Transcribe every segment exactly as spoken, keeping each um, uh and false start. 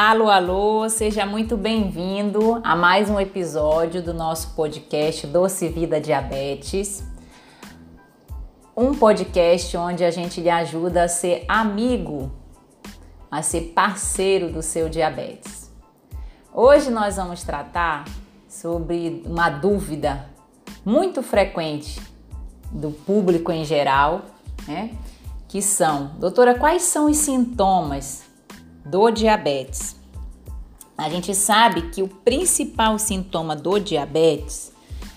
Alô, alô, seja muito bem-vindo a mais um episódio do nosso podcast Doce Vida Diabetes. Um podcast onde a gente lhe ajuda a ser amigo, a ser parceiro do seu diabetes. Hoje nós vamos tratar sobre uma dúvida muito frequente do público em geral, né? Que são, doutora, quais são os sintomas do diabetes? A gente sabe que o principal sintoma do diabetes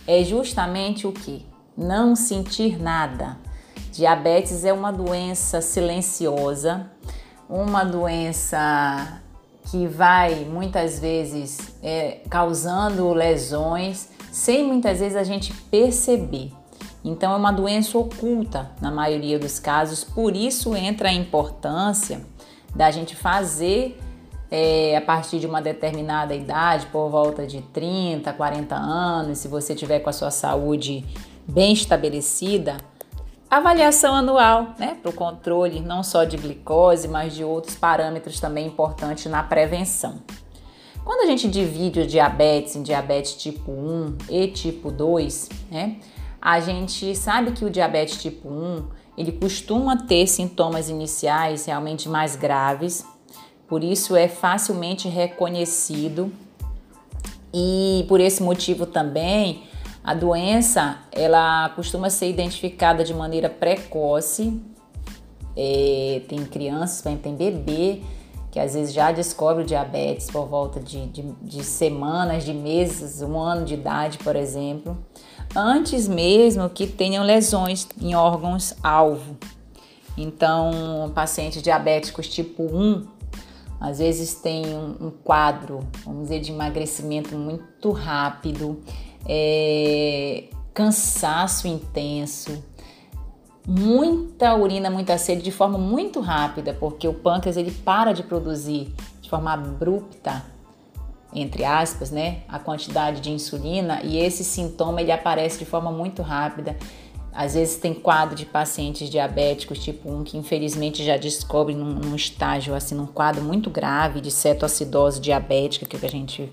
é justamente o quê? Não sentir nada. Diabetes é uma doença silenciosa, uma doença que vai muitas vezes é, causando lesões, sem muitas vezes a gente perceber. Então é uma doença oculta na maioria dos casos, por isso entra a importância da gente fazer é, a partir de uma determinada idade, por volta de trinta, quarenta anos, se você tiver com a sua saúde bem estabelecida, avaliação anual, né, para o controle não só de glicose, mas de outros parâmetros também importantes na prevenção. Quando a gente divide o diabetes em diabetes tipo um e tipo dois, né, a gente sabe que o diabetes tipo um, ele costuma ter sintomas iniciais realmente mais graves, por isso é facilmente reconhecido e por esse motivo também a doença, ela costuma ser identificada de maneira precoce, é, tem crianças, tem bebê que às vezes já descobre o diabetes por volta de, de, de semanas, de meses, um ano de idade, por exemplo, antes mesmo que tenham lesões em órgãos-alvo. Então, pacientes diabéticos tipo um, às vezes tem um, um quadro, vamos dizer, de emagrecimento muito rápido, é, cansaço intenso, muita urina, muita sede de forma muito rápida, porque o pâncreas ele para de produzir de forma abrupta, entre aspas, né, a quantidade de insulina, e esse sintoma ele aparece de forma muito rápida. Às vezes tem quadro de pacientes diabéticos tipo um que infelizmente já descobre num, num estágio assim, num quadro muito grave de cetoacidose diabética, que a gente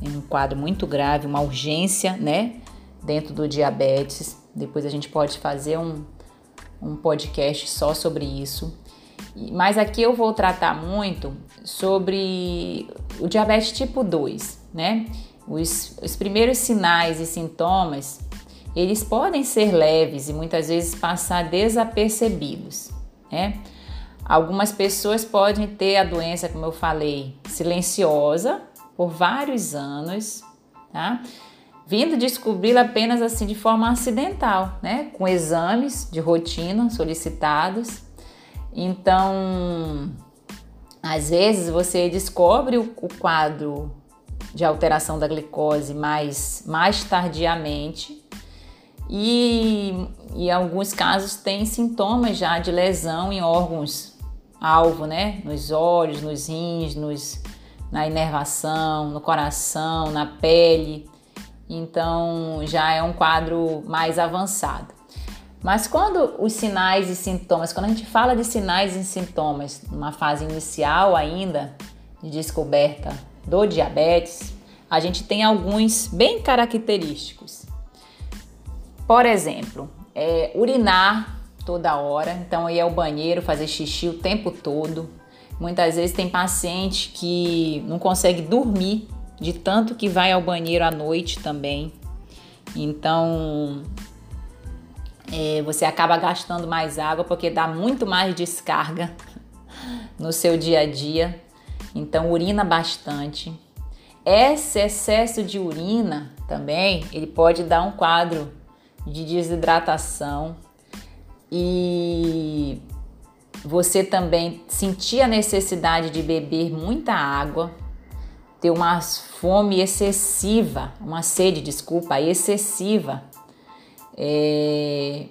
tem um quadro muito grave, uma urgência, né, dentro do diabetes. Depois a gente pode fazer um um podcast só sobre isso. Mas aqui eu vou tratar muito sobre o diabetes tipo dois, né? Os, os primeiros sinais e sintomas, eles podem ser leves e muitas vezes passar desapercebidos, né? Algumas pessoas podem ter a doença, como eu falei, silenciosa por vários anos, tá? Vindo descobri-la apenas assim de forma acidental, né? Com exames de rotina solicitados. Então, às vezes você descobre o, o quadro de alteração da glicose mais, mais tardiamente e em alguns casos tem sintomas já de lesão em órgãos-alvo, né? Nos olhos, nos rins, nos, na inervação, no coração, na pele. Então, já é um quadro mais avançado. Mas quando os sinais e sintomas, quando a gente fala de sinais e sintomas, numa fase inicial ainda de descoberta do diabetes, a gente tem alguns bem característicos. Por exemplo, é, urinar toda hora, então ir ao banheiro, fazer xixi o tempo todo. Muitas vezes tem paciente que não consegue dormir de tanto que vai ao banheiro à noite também. Então, É, você acaba gastando mais água porque dá muito mais descarga no seu dia a dia. Então, urina bastante. Esse excesso de urina também, ele pode dar um quadro de desidratação. E você também sentir a necessidade de beber muita água, ter uma fome excessiva, uma sede, desculpa, excessiva. É,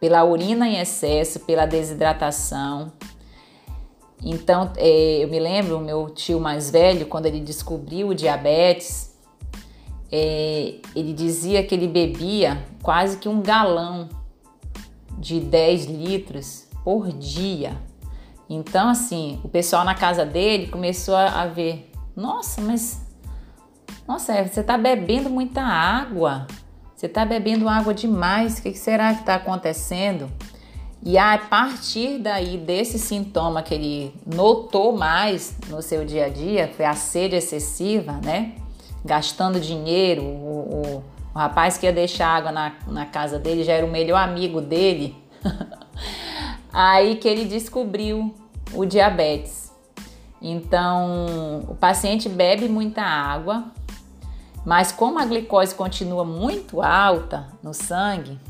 pela urina em excesso, pela desidratação. Então, é, eu me lembro, o meu tio mais velho, quando ele descobriu o diabetes, é, ele dizia que ele bebia quase que um galão de dez litros por dia. Então, assim, o pessoal na casa dele começou a ver, nossa, mas, nossa, você tá bebendo muita água, você tá bebendo água demais, o que será que tá acontecendo? E a partir daí, desse sintoma que ele notou mais no seu dia a dia, foi a sede excessiva, né? Gastando dinheiro, o, o, o rapaz que ia deixar água na, na casa dele já era o melhor amigo dele. Aí que ele descobriu o diabetes. Então, o paciente bebe muita água, mas como a glicose continua muito alta no sangue,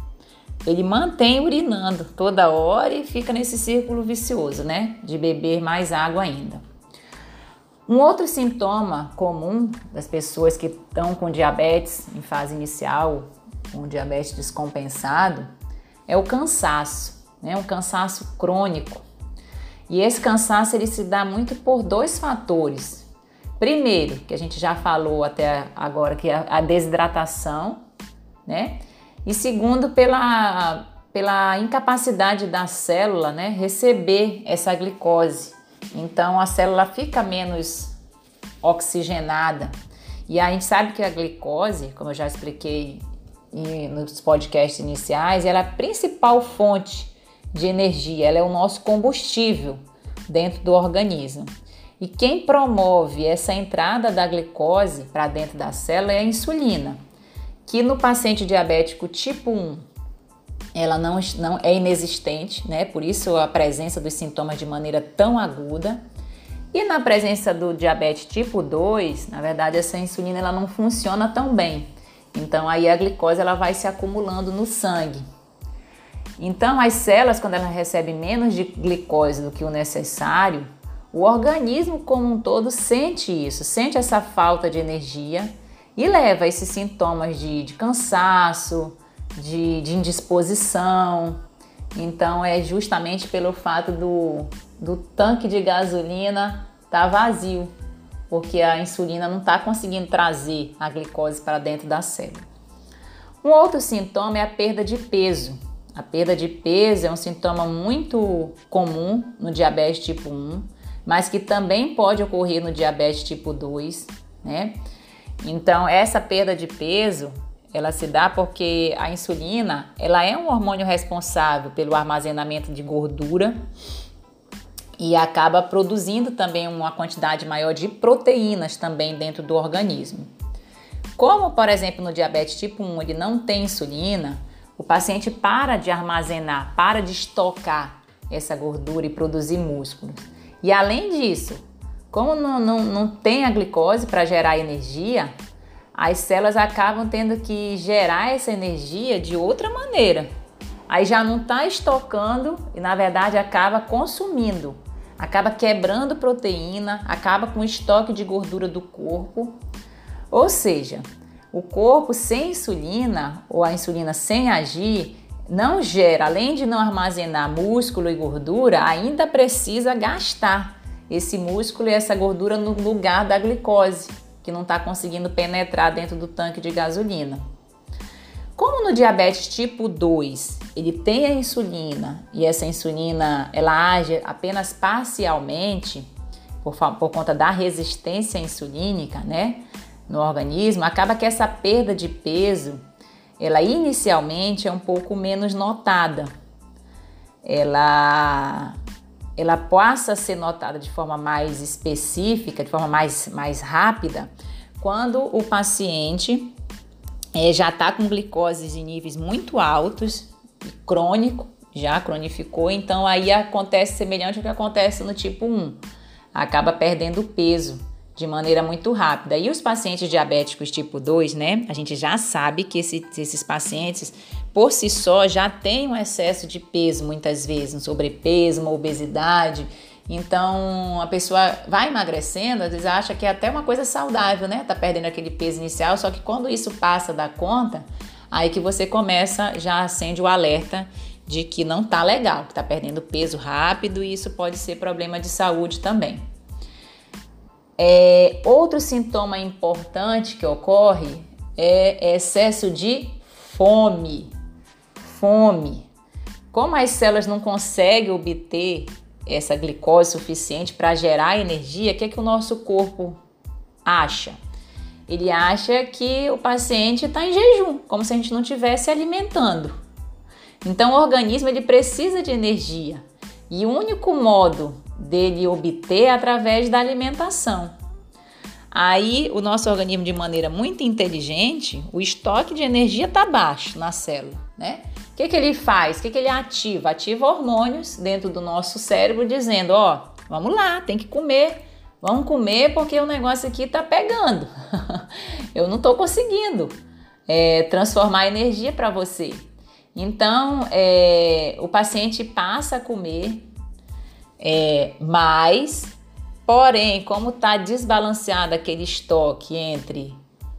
ele mantém urinando toda hora e fica nesse círculo vicioso, né? De beber mais água ainda. Um outro sintoma comum das pessoas que estão com diabetes em fase inicial, com diabetes descompensado, é o cansaço, né? Um cansaço crônico. E esse cansaço ele se dá muito por dois fatores. Primeiro, que a gente já falou até agora, que é a desidratação, né? E segundo, pela, pela incapacidade da célula, né, receber essa glicose. Então, a célula fica menos oxigenada. E a gente sabe que a glicose, como eu já expliquei em, nos podcasts iniciais, ela é a principal fonte de energia, ela é o nosso combustível dentro do organismo. E quem promove essa entrada da glicose para dentro da célula é a insulina, que no paciente diabético tipo um, ela não, não é inexistente, né? Por isso a presença dos sintomas de maneira tão aguda. E na presença do diabetes tipo dois, na verdade essa insulina ela não funciona tão bem. Então aí a glicose ela vai se acumulando no sangue. Então as células, quando elas recebem menos de glicose do que o necessário, o organismo como um todo sente isso, sente essa falta de energia, e leva esses sintomas de, de cansaço, de, de indisposição. Então é justamente pelo fato do, do tanque de gasolina estar vazio, porque a insulina não está conseguindo trazer a glicose para dentro da célula. Um outro sintoma é a perda de peso. A perda de peso é um sintoma muito comum no diabetes tipo um, mas que também pode ocorrer no diabetes tipo dois, né? Então, essa perda de peso, ela se dá porque a insulina, ela é um hormônio responsável pelo armazenamento de gordura e acaba produzindo também uma quantidade maior de proteínas também dentro do organismo. Como, por exemplo, no diabetes tipo um, ele não tem insulina, o paciente para de armazenar, para de estocar essa gordura e produzir músculos. E além disso, como não, não, não tem a glicose para gerar energia, as células acabam tendo que gerar essa energia de outra maneira. Aí já não está estocando e, na verdade, acaba consumindo. Acaba quebrando proteína, acaba com o estoque de gordura do corpo. Ou seja, o corpo sem insulina ou a insulina sem agir não gera, além de não armazenar músculo e gordura, ainda precisa gastar esse músculo e essa gordura no lugar da glicose, que não está conseguindo penetrar dentro do tanque de gasolina. Como no diabetes tipo dois, ele tem a insulina e essa insulina ela age apenas parcialmente, por, por conta da resistência insulínica, né, no organismo, acaba que essa perda de peso, ela inicialmente é um pouco menos notada. Ela... ela passa a ser notada de forma mais específica, de forma mais, mais rápida, quando o paciente é, já está com glicose de níveis muito altos, crônico, já cronificou, então aí acontece semelhante ao que acontece no tipo um, acaba perdendo peso de maneira muito rápida. E os pacientes diabéticos tipo dois, né, a gente já sabe que esse, esses pacientes por si só já tem um excesso de peso muitas vezes, um sobrepeso, uma obesidade. Então a pessoa vai emagrecendo, às vezes acha que é até uma coisa saudável, né? Tá perdendo aquele peso inicial, só que quando isso passa da conta, aí que você começa, já acende o alerta de que não tá legal, que tá perdendo peso rápido e isso pode ser problema de saúde também. É, outro sintoma importante que ocorre é excesso de fome. Fome. Como as células não conseguem obter essa glicose suficiente para gerar energia, o que é que o nosso corpo acha? Ele acha que o paciente está em jejum, como se a gente não estivesse alimentando. Então o organismo ele precisa de energia e o único modo dele obter é através da alimentação. Aí o nosso organismo, de maneira muito inteligente, o estoque de energia está baixo na célula, né? O que que ele faz? O que que ele ativa? Ativa hormônios dentro do nosso cérebro dizendo, ó, vamos lá, tem que comer. Vamos comer porque o negócio aqui tá pegando. Eu não tô conseguindo é, transformar energia para você. Então, é, o paciente passa a comer é, mais, porém, como tá desbalanceado aquele estoque entre,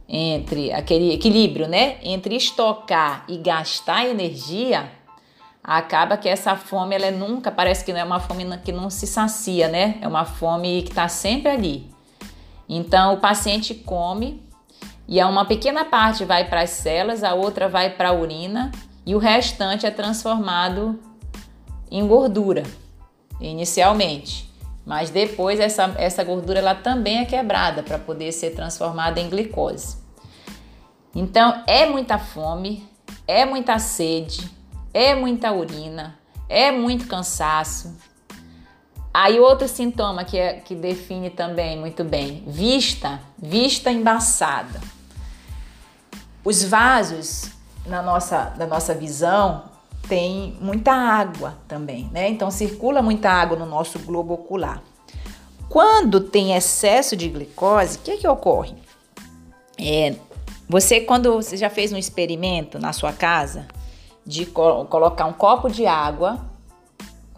entre aquele equilíbrio, né? Entre estocar e gastar energia, acaba que essa fome, ela é nunca, parece que não é uma fome que não se sacia, né? É uma fome que está sempre ali. Então, o paciente come e uma pequena parte vai para as células, a outra vai para a urina e o restante é transformado em gordura, inicialmente. Mas depois, essa, essa gordura ela também é quebrada para poder ser transformada em glicose. Então, é muita fome, é muita sede, é muita urina, é muito cansaço. Aí outro sintoma que, é, que define também muito bem, vista, vista embaçada. Os vasos na nossa, da nossa visão tem muita água também, né? Então circula muita água no nosso globo ocular. Quando tem excesso de glicose, o que é que ocorre? É, você, quando você já fez um experimento na sua casa, de colocar um copo de água,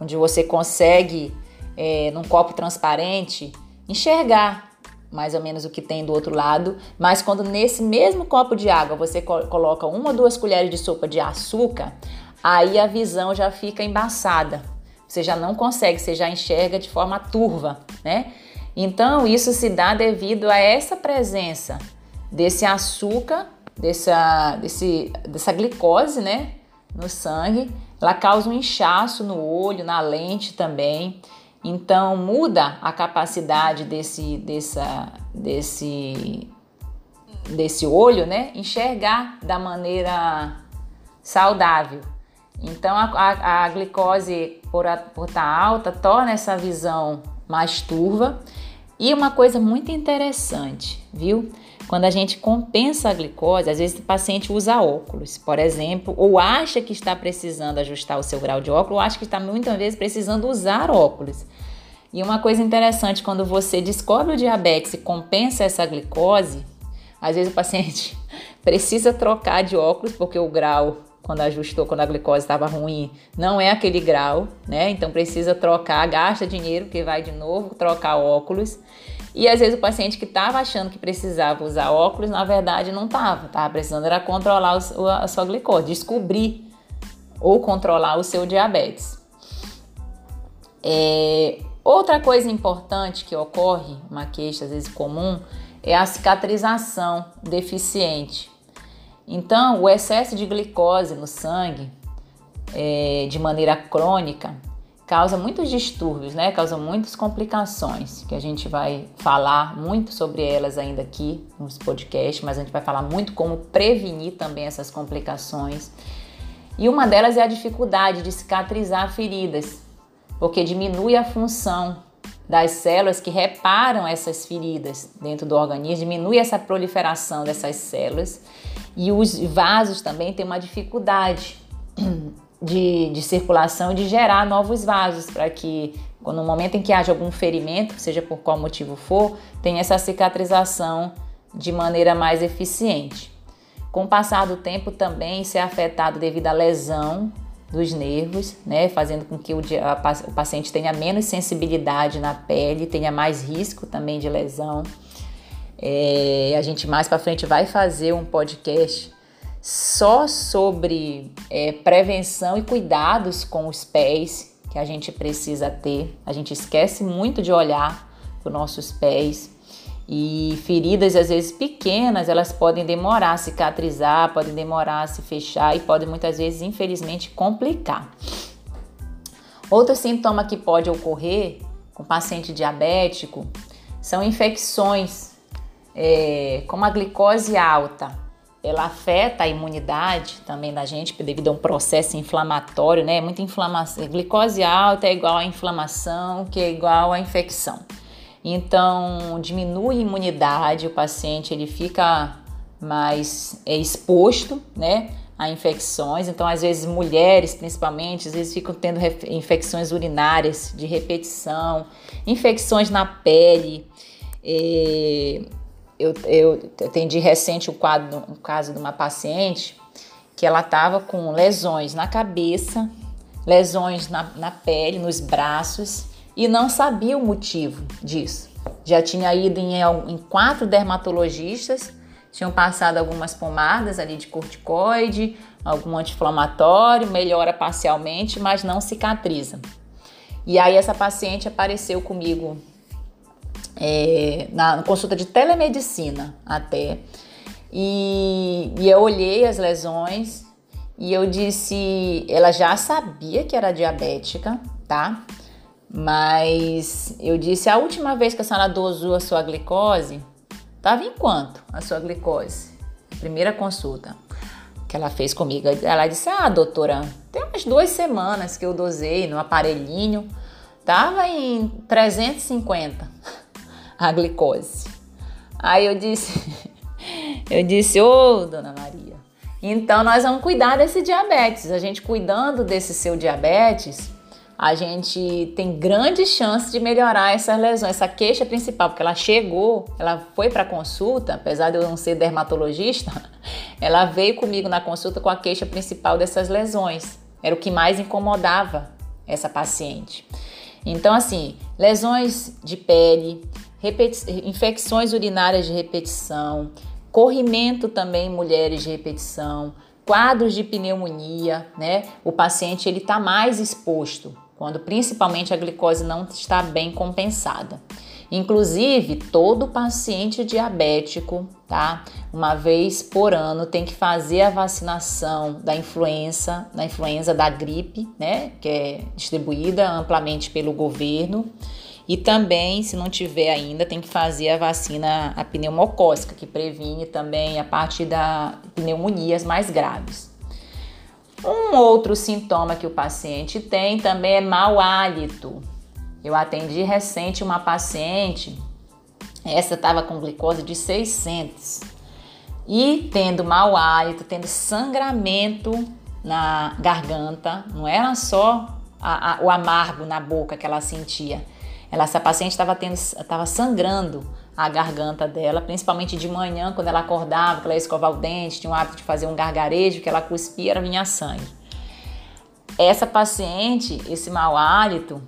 onde você consegue, é, num copo transparente, enxergar mais ou menos o que tem do outro lado, mas quando nesse mesmo copo de água você co- coloca uma ou duas colheres de sopa de açúcar, aí a visão já fica embaçada, você já não consegue, você já enxerga de forma turva, né? Então isso se dá devido a essa presença desse açúcar, dessa, desse, dessa glicose, né? No sangue, ela causa um inchaço no olho, na lente também. Então muda a capacidade desse, dessa, desse, desse olho, né? Enxergar da maneira saudável. Então a, a, a glicose por estar alta torna essa visão mais turva. E uma coisa muito interessante, viu? Quando a gente compensa a glicose, às vezes o paciente usa óculos, por exemplo, ou acha que está precisando ajustar o seu grau de óculos, ou acha que está muitas vezes precisando usar óculos. E uma coisa interessante, quando você descobre o diabetes e compensa essa glicose, às vezes o paciente precisa trocar de óculos, porque o grau, quando ajustou, quando a glicose estava ruim, não é aquele grau, né? Então precisa trocar, gasta dinheiro, porque vai de novo trocar óculos. E às vezes o paciente que estava achando que precisava usar óculos, na verdade não estava, estava precisando era controlar a sua glicose, descobrir ou controlar o seu diabetes. É, outra coisa importante que ocorre, uma queixa às vezes comum, é a cicatrização deficiente. Então, o excesso de glicose no sangue, é, de maneira crônica, causa muitos distúrbios, né? Causa muitas complicações, que a gente vai falar muito sobre elas ainda aqui nos podcasts, mas a gente vai falar muito como prevenir também essas complicações. E uma delas é a dificuldade de cicatrizar feridas, porque diminui a função das células que reparam essas feridas dentro do organismo, diminui essa proliferação dessas células, e os vasos também têm uma dificuldade De, de circulação e de gerar novos vasos para que, no momento em que haja algum ferimento, seja por qual motivo for, tenha essa cicatrização de maneira mais eficiente. Com o passar do tempo também isso é afetado devido à lesão dos nervos, né, fazendo com que o, a, o paciente tenha menos sensibilidade na pele, tenha mais risco também de lesão. É, a gente mais para frente vai fazer um podcast só sobre é, prevenção e cuidados com os pés que a gente precisa ter. A gente esquece muito de olhar para os nossos pés e feridas às vezes pequenas, elas podem demorar a cicatrizar, podem demorar a se fechar e podem muitas vezes infelizmente complicar. Outro sintoma que pode ocorrer com paciente diabético são infecções, é, como a glicose alta. Ela afeta a imunidade também da gente devido a um processo inflamatório, né? Muita inflamação. Glicose alta é igual a inflamação, que é igual a infecção. Então, diminui a imunidade, o paciente ele fica mais é, exposto, né, a infecções. Então, às vezes, mulheres, principalmente, às vezes ficam tendo infecções urinárias de repetição, infecções na pele. E eu, eu atendi recente o quadro, um caso de uma paciente que ela estava com lesões na cabeça, lesões na, na pele, nos braços, e não sabia o motivo disso. Já tinha ido em, em quatro dermatologistas, tinham passado algumas pomadas ali de corticoide, algum anti-inflamatório, melhora parcialmente, mas não cicatriza. E aí essa paciente apareceu comigo é, na consulta de telemedicina até, e, e eu olhei as lesões e eu disse, ela já sabia que era diabética, tá? Mas eu disse, a última vez que a senhora dosou a sua glicose, estava em quanto a sua glicose? Primeira consulta que ela fez comigo. Ela disse, ah, doutora, tem umas duas semanas que eu dosei no aparelhinho, estava em trezentos e cinquenta a glicose. Aí eu disse, eu disse, ô, dona Maria, então nós vamos cuidar desse diabetes. A gente cuidando desse seu diabetes, a gente tem grande chance de melhorar essas lesões, essa queixa principal, porque ela chegou, ela foi para a consulta, apesar de eu não ser dermatologista, ela veio comigo na consulta com a queixa principal dessas lesões. Era o que mais incomodava essa paciente. Então, assim, lesões de pele, repeti- infecções urinárias de repetição, corrimento também em mulheres de repetição, quadros de pneumonia, né? O paciente ele está mais exposto quando principalmente a glicose não está bem compensada. Inclusive, todo paciente diabético, tá? Uma vez por ano tem que fazer a vacinação da influenza, da influenza da gripe, né? Que é distribuída amplamente pelo governo. E também, se não tiver ainda, tem que fazer a vacina a pneumocócica, que previne também a parte da pneumonias mais graves. Um outro sintoma que o paciente tem também é mau hálito. Eu atendi recente uma paciente, essa estava com glicose de seiscentos, e tendo mau hálito, tendo sangramento na garganta, não era só a, a, o amargo na boca que ela sentia, Ela, essa paciente estava tendo, estava sangrando a garganta dela, principalmente de manhã, quando ela acordava, que ela ia escovar o dente, tinha o hábito de fazer um gargarejo, que ela cuspia, era vinha sangue. Essa paciente, esse mau hálito,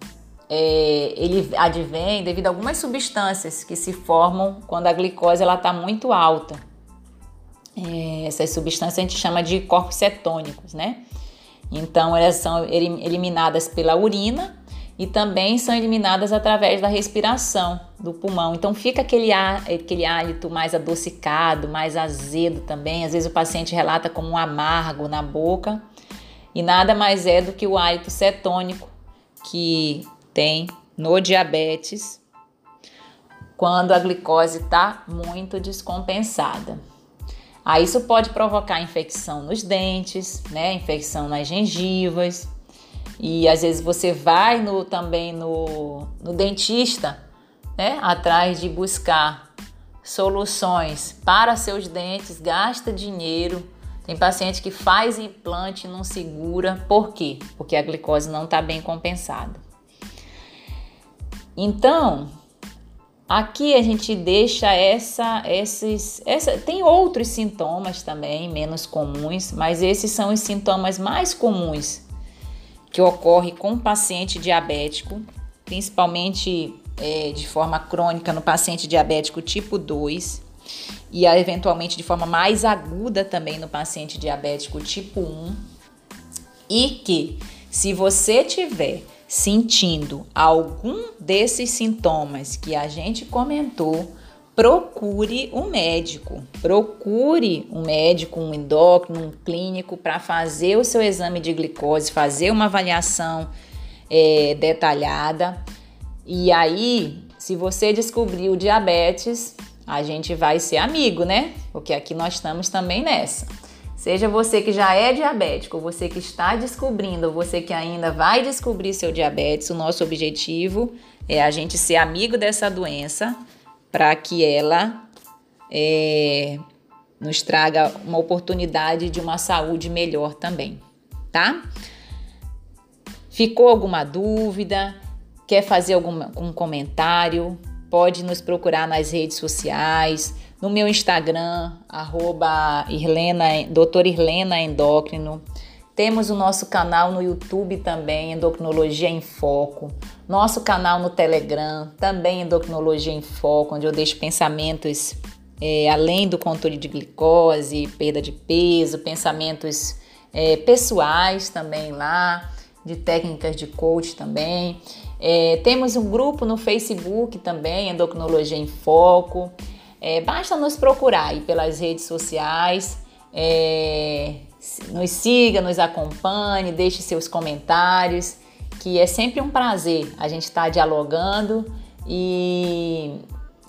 é, ele advém devido a algumas substâncias que se formam quando a glicose está muito alta. É, essas substâncias a gente chama de corpos cetônicos, né? Então, elas são eliminadas pela urina, e também são eliminadas através da respiração do pulmão. Então fica aquele, ar, aquele hálito mais adocicado, mais azedo também. Às vezes o paciente relata como um amargo na boca. E nada mais é do que o hálito cetônico que tem no diabetes quando a glicose está muito descompensada. Aí isso pode provocar infecção nos dentes, né? Infecção nas gengivas. E às vezes você vai no, também no, no dentista, né, atrás de buscar soluções para seus dentes, gasta dinheiro. Tem paciente que faz implante e não segura. Por quê? Porque a glicose não está bem compensada. Então, aqui a gente deixa essa, esses... Essa, tem outros sintomas também, menos comuns, mas esses são os sintomas mais comuns que ocorre com o paciente diabético, principalmente é, de forma crônica no paciente diabético tipo dois e eventualmente de forma mais aguda também no paciente diabético tipo um, e que se você tiver sentindo algum desses sintomas que a gente comentou, procure um médico, procure um médico, um endócrino, um clínico para fazer o seu exame de glicose, fazer uma avaliação é, detalhada. E aí, se você descobrir o diabetes, a gente vai ser amigo, né? Porque aqui nós estamos também nessa. Seja você que já é diabético, você que está descobrindo, ou você que ainda vai descobrir seu diabetes, o nosso objetivo é a gente ser amigo dessa doença para que ela é, nos traga uma oportunidade de uma saúde melhor também, tá? Ficou alguma dúvida? Quer fazer algum, algum comentário? Pode nos procurar nas redes sociais, no meu Instagram, arroba Irlena, doutora Irlena Endócrino. Temos o nosso canal no YouTube também, Endocrinologia em Foco. Nosso canal no Telegram, também Endocrinologia em Foco, onde eu deixo pensamentos é, além do controle de glicose, perda de peso, pensamentos é, pessoais também lá, de técnicas de coach também. É, temos um grupo no Facebook também, Endocrinologia em Foco. É, basta nos procurar aí pelas redes sociais, é, nos siga, nos acompanhe, deixe seus comentários, que é sempre um prazer a gente estar dialogando e,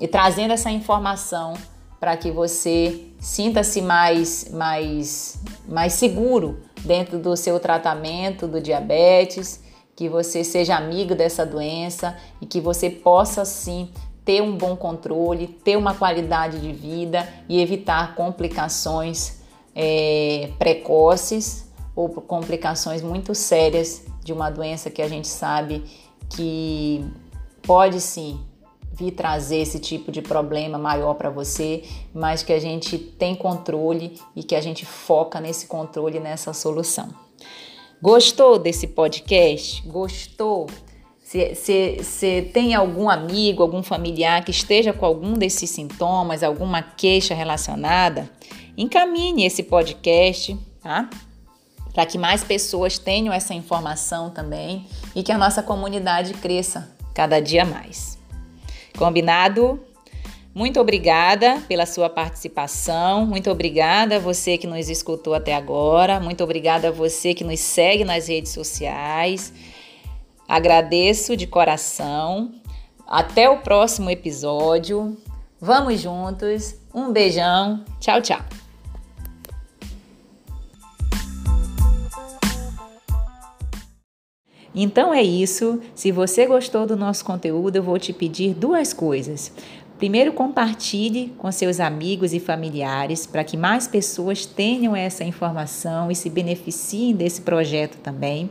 e trazendo essa informação para que você sinta-se mais, mais, mais seguro dentro do seu tratamento do diabetes, que você seja amigo dessa doença e que você possa sim ter um bom controle, ter uma qualidade de vida e evitar complicações é, precoces ou complicações muito sérias de uma doença que a gente sabe que pode sim vir trazer esse tipo de problema maior para você, mas que a gente tem controle e que a gente foca nesse controle, nessa solução. Gostou desse podcast? Gostou? Se, se, se tem algum amigo, algum familiar que esteja com algum desses sintomas, alguma queixa relacionada, encaminhe esse podcast, tá? Para que mais pessoas tenham essa informação também e que a nossa comunidade cresça cada dia mais. Combinado? Muito obrigada pela sua participação, muito obrigada a você que nos escutou até agora, muito obrigada a você que nos segue nas redes sociais. Agradeço de coração. Até o próximo episódio. Vamos juntos. Um beijão. Tchau, tchau. Então é isso. Se você gostou do nosso conteúdo, eu vou te pedir duas coisas. Primeiro, compartilhe com seus amigos e familiares para que mais pessoas tenham essa informação e se beneficiem desse projeto também.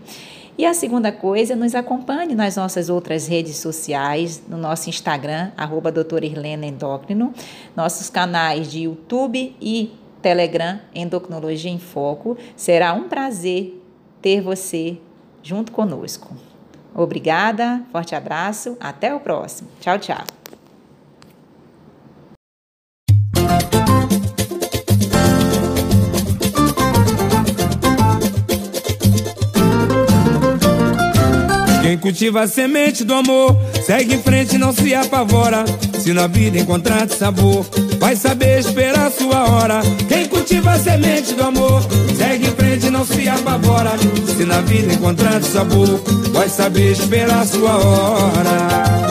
E a segunda coisa, nos acompanhe nas nossas outras redes sociais, no nosso Instagram, arroba doutora Irlena Endócrino, nossos canais de YouTube e Telegram, Endocrinologia em Foco. Será um prazer ter você junto conosco. Obrigada, forte abraço, até o próximo. Tchau, tchau. Quem cultiva a semente do amor, segue em frente e não se apavora. Se na vida encontrar sabor, vai saber esperar sua hora. Quem cultiva a semente do amor, segue em frente e não se apavora. Se na vida encontrar sabor, vai saber esperar sua hora.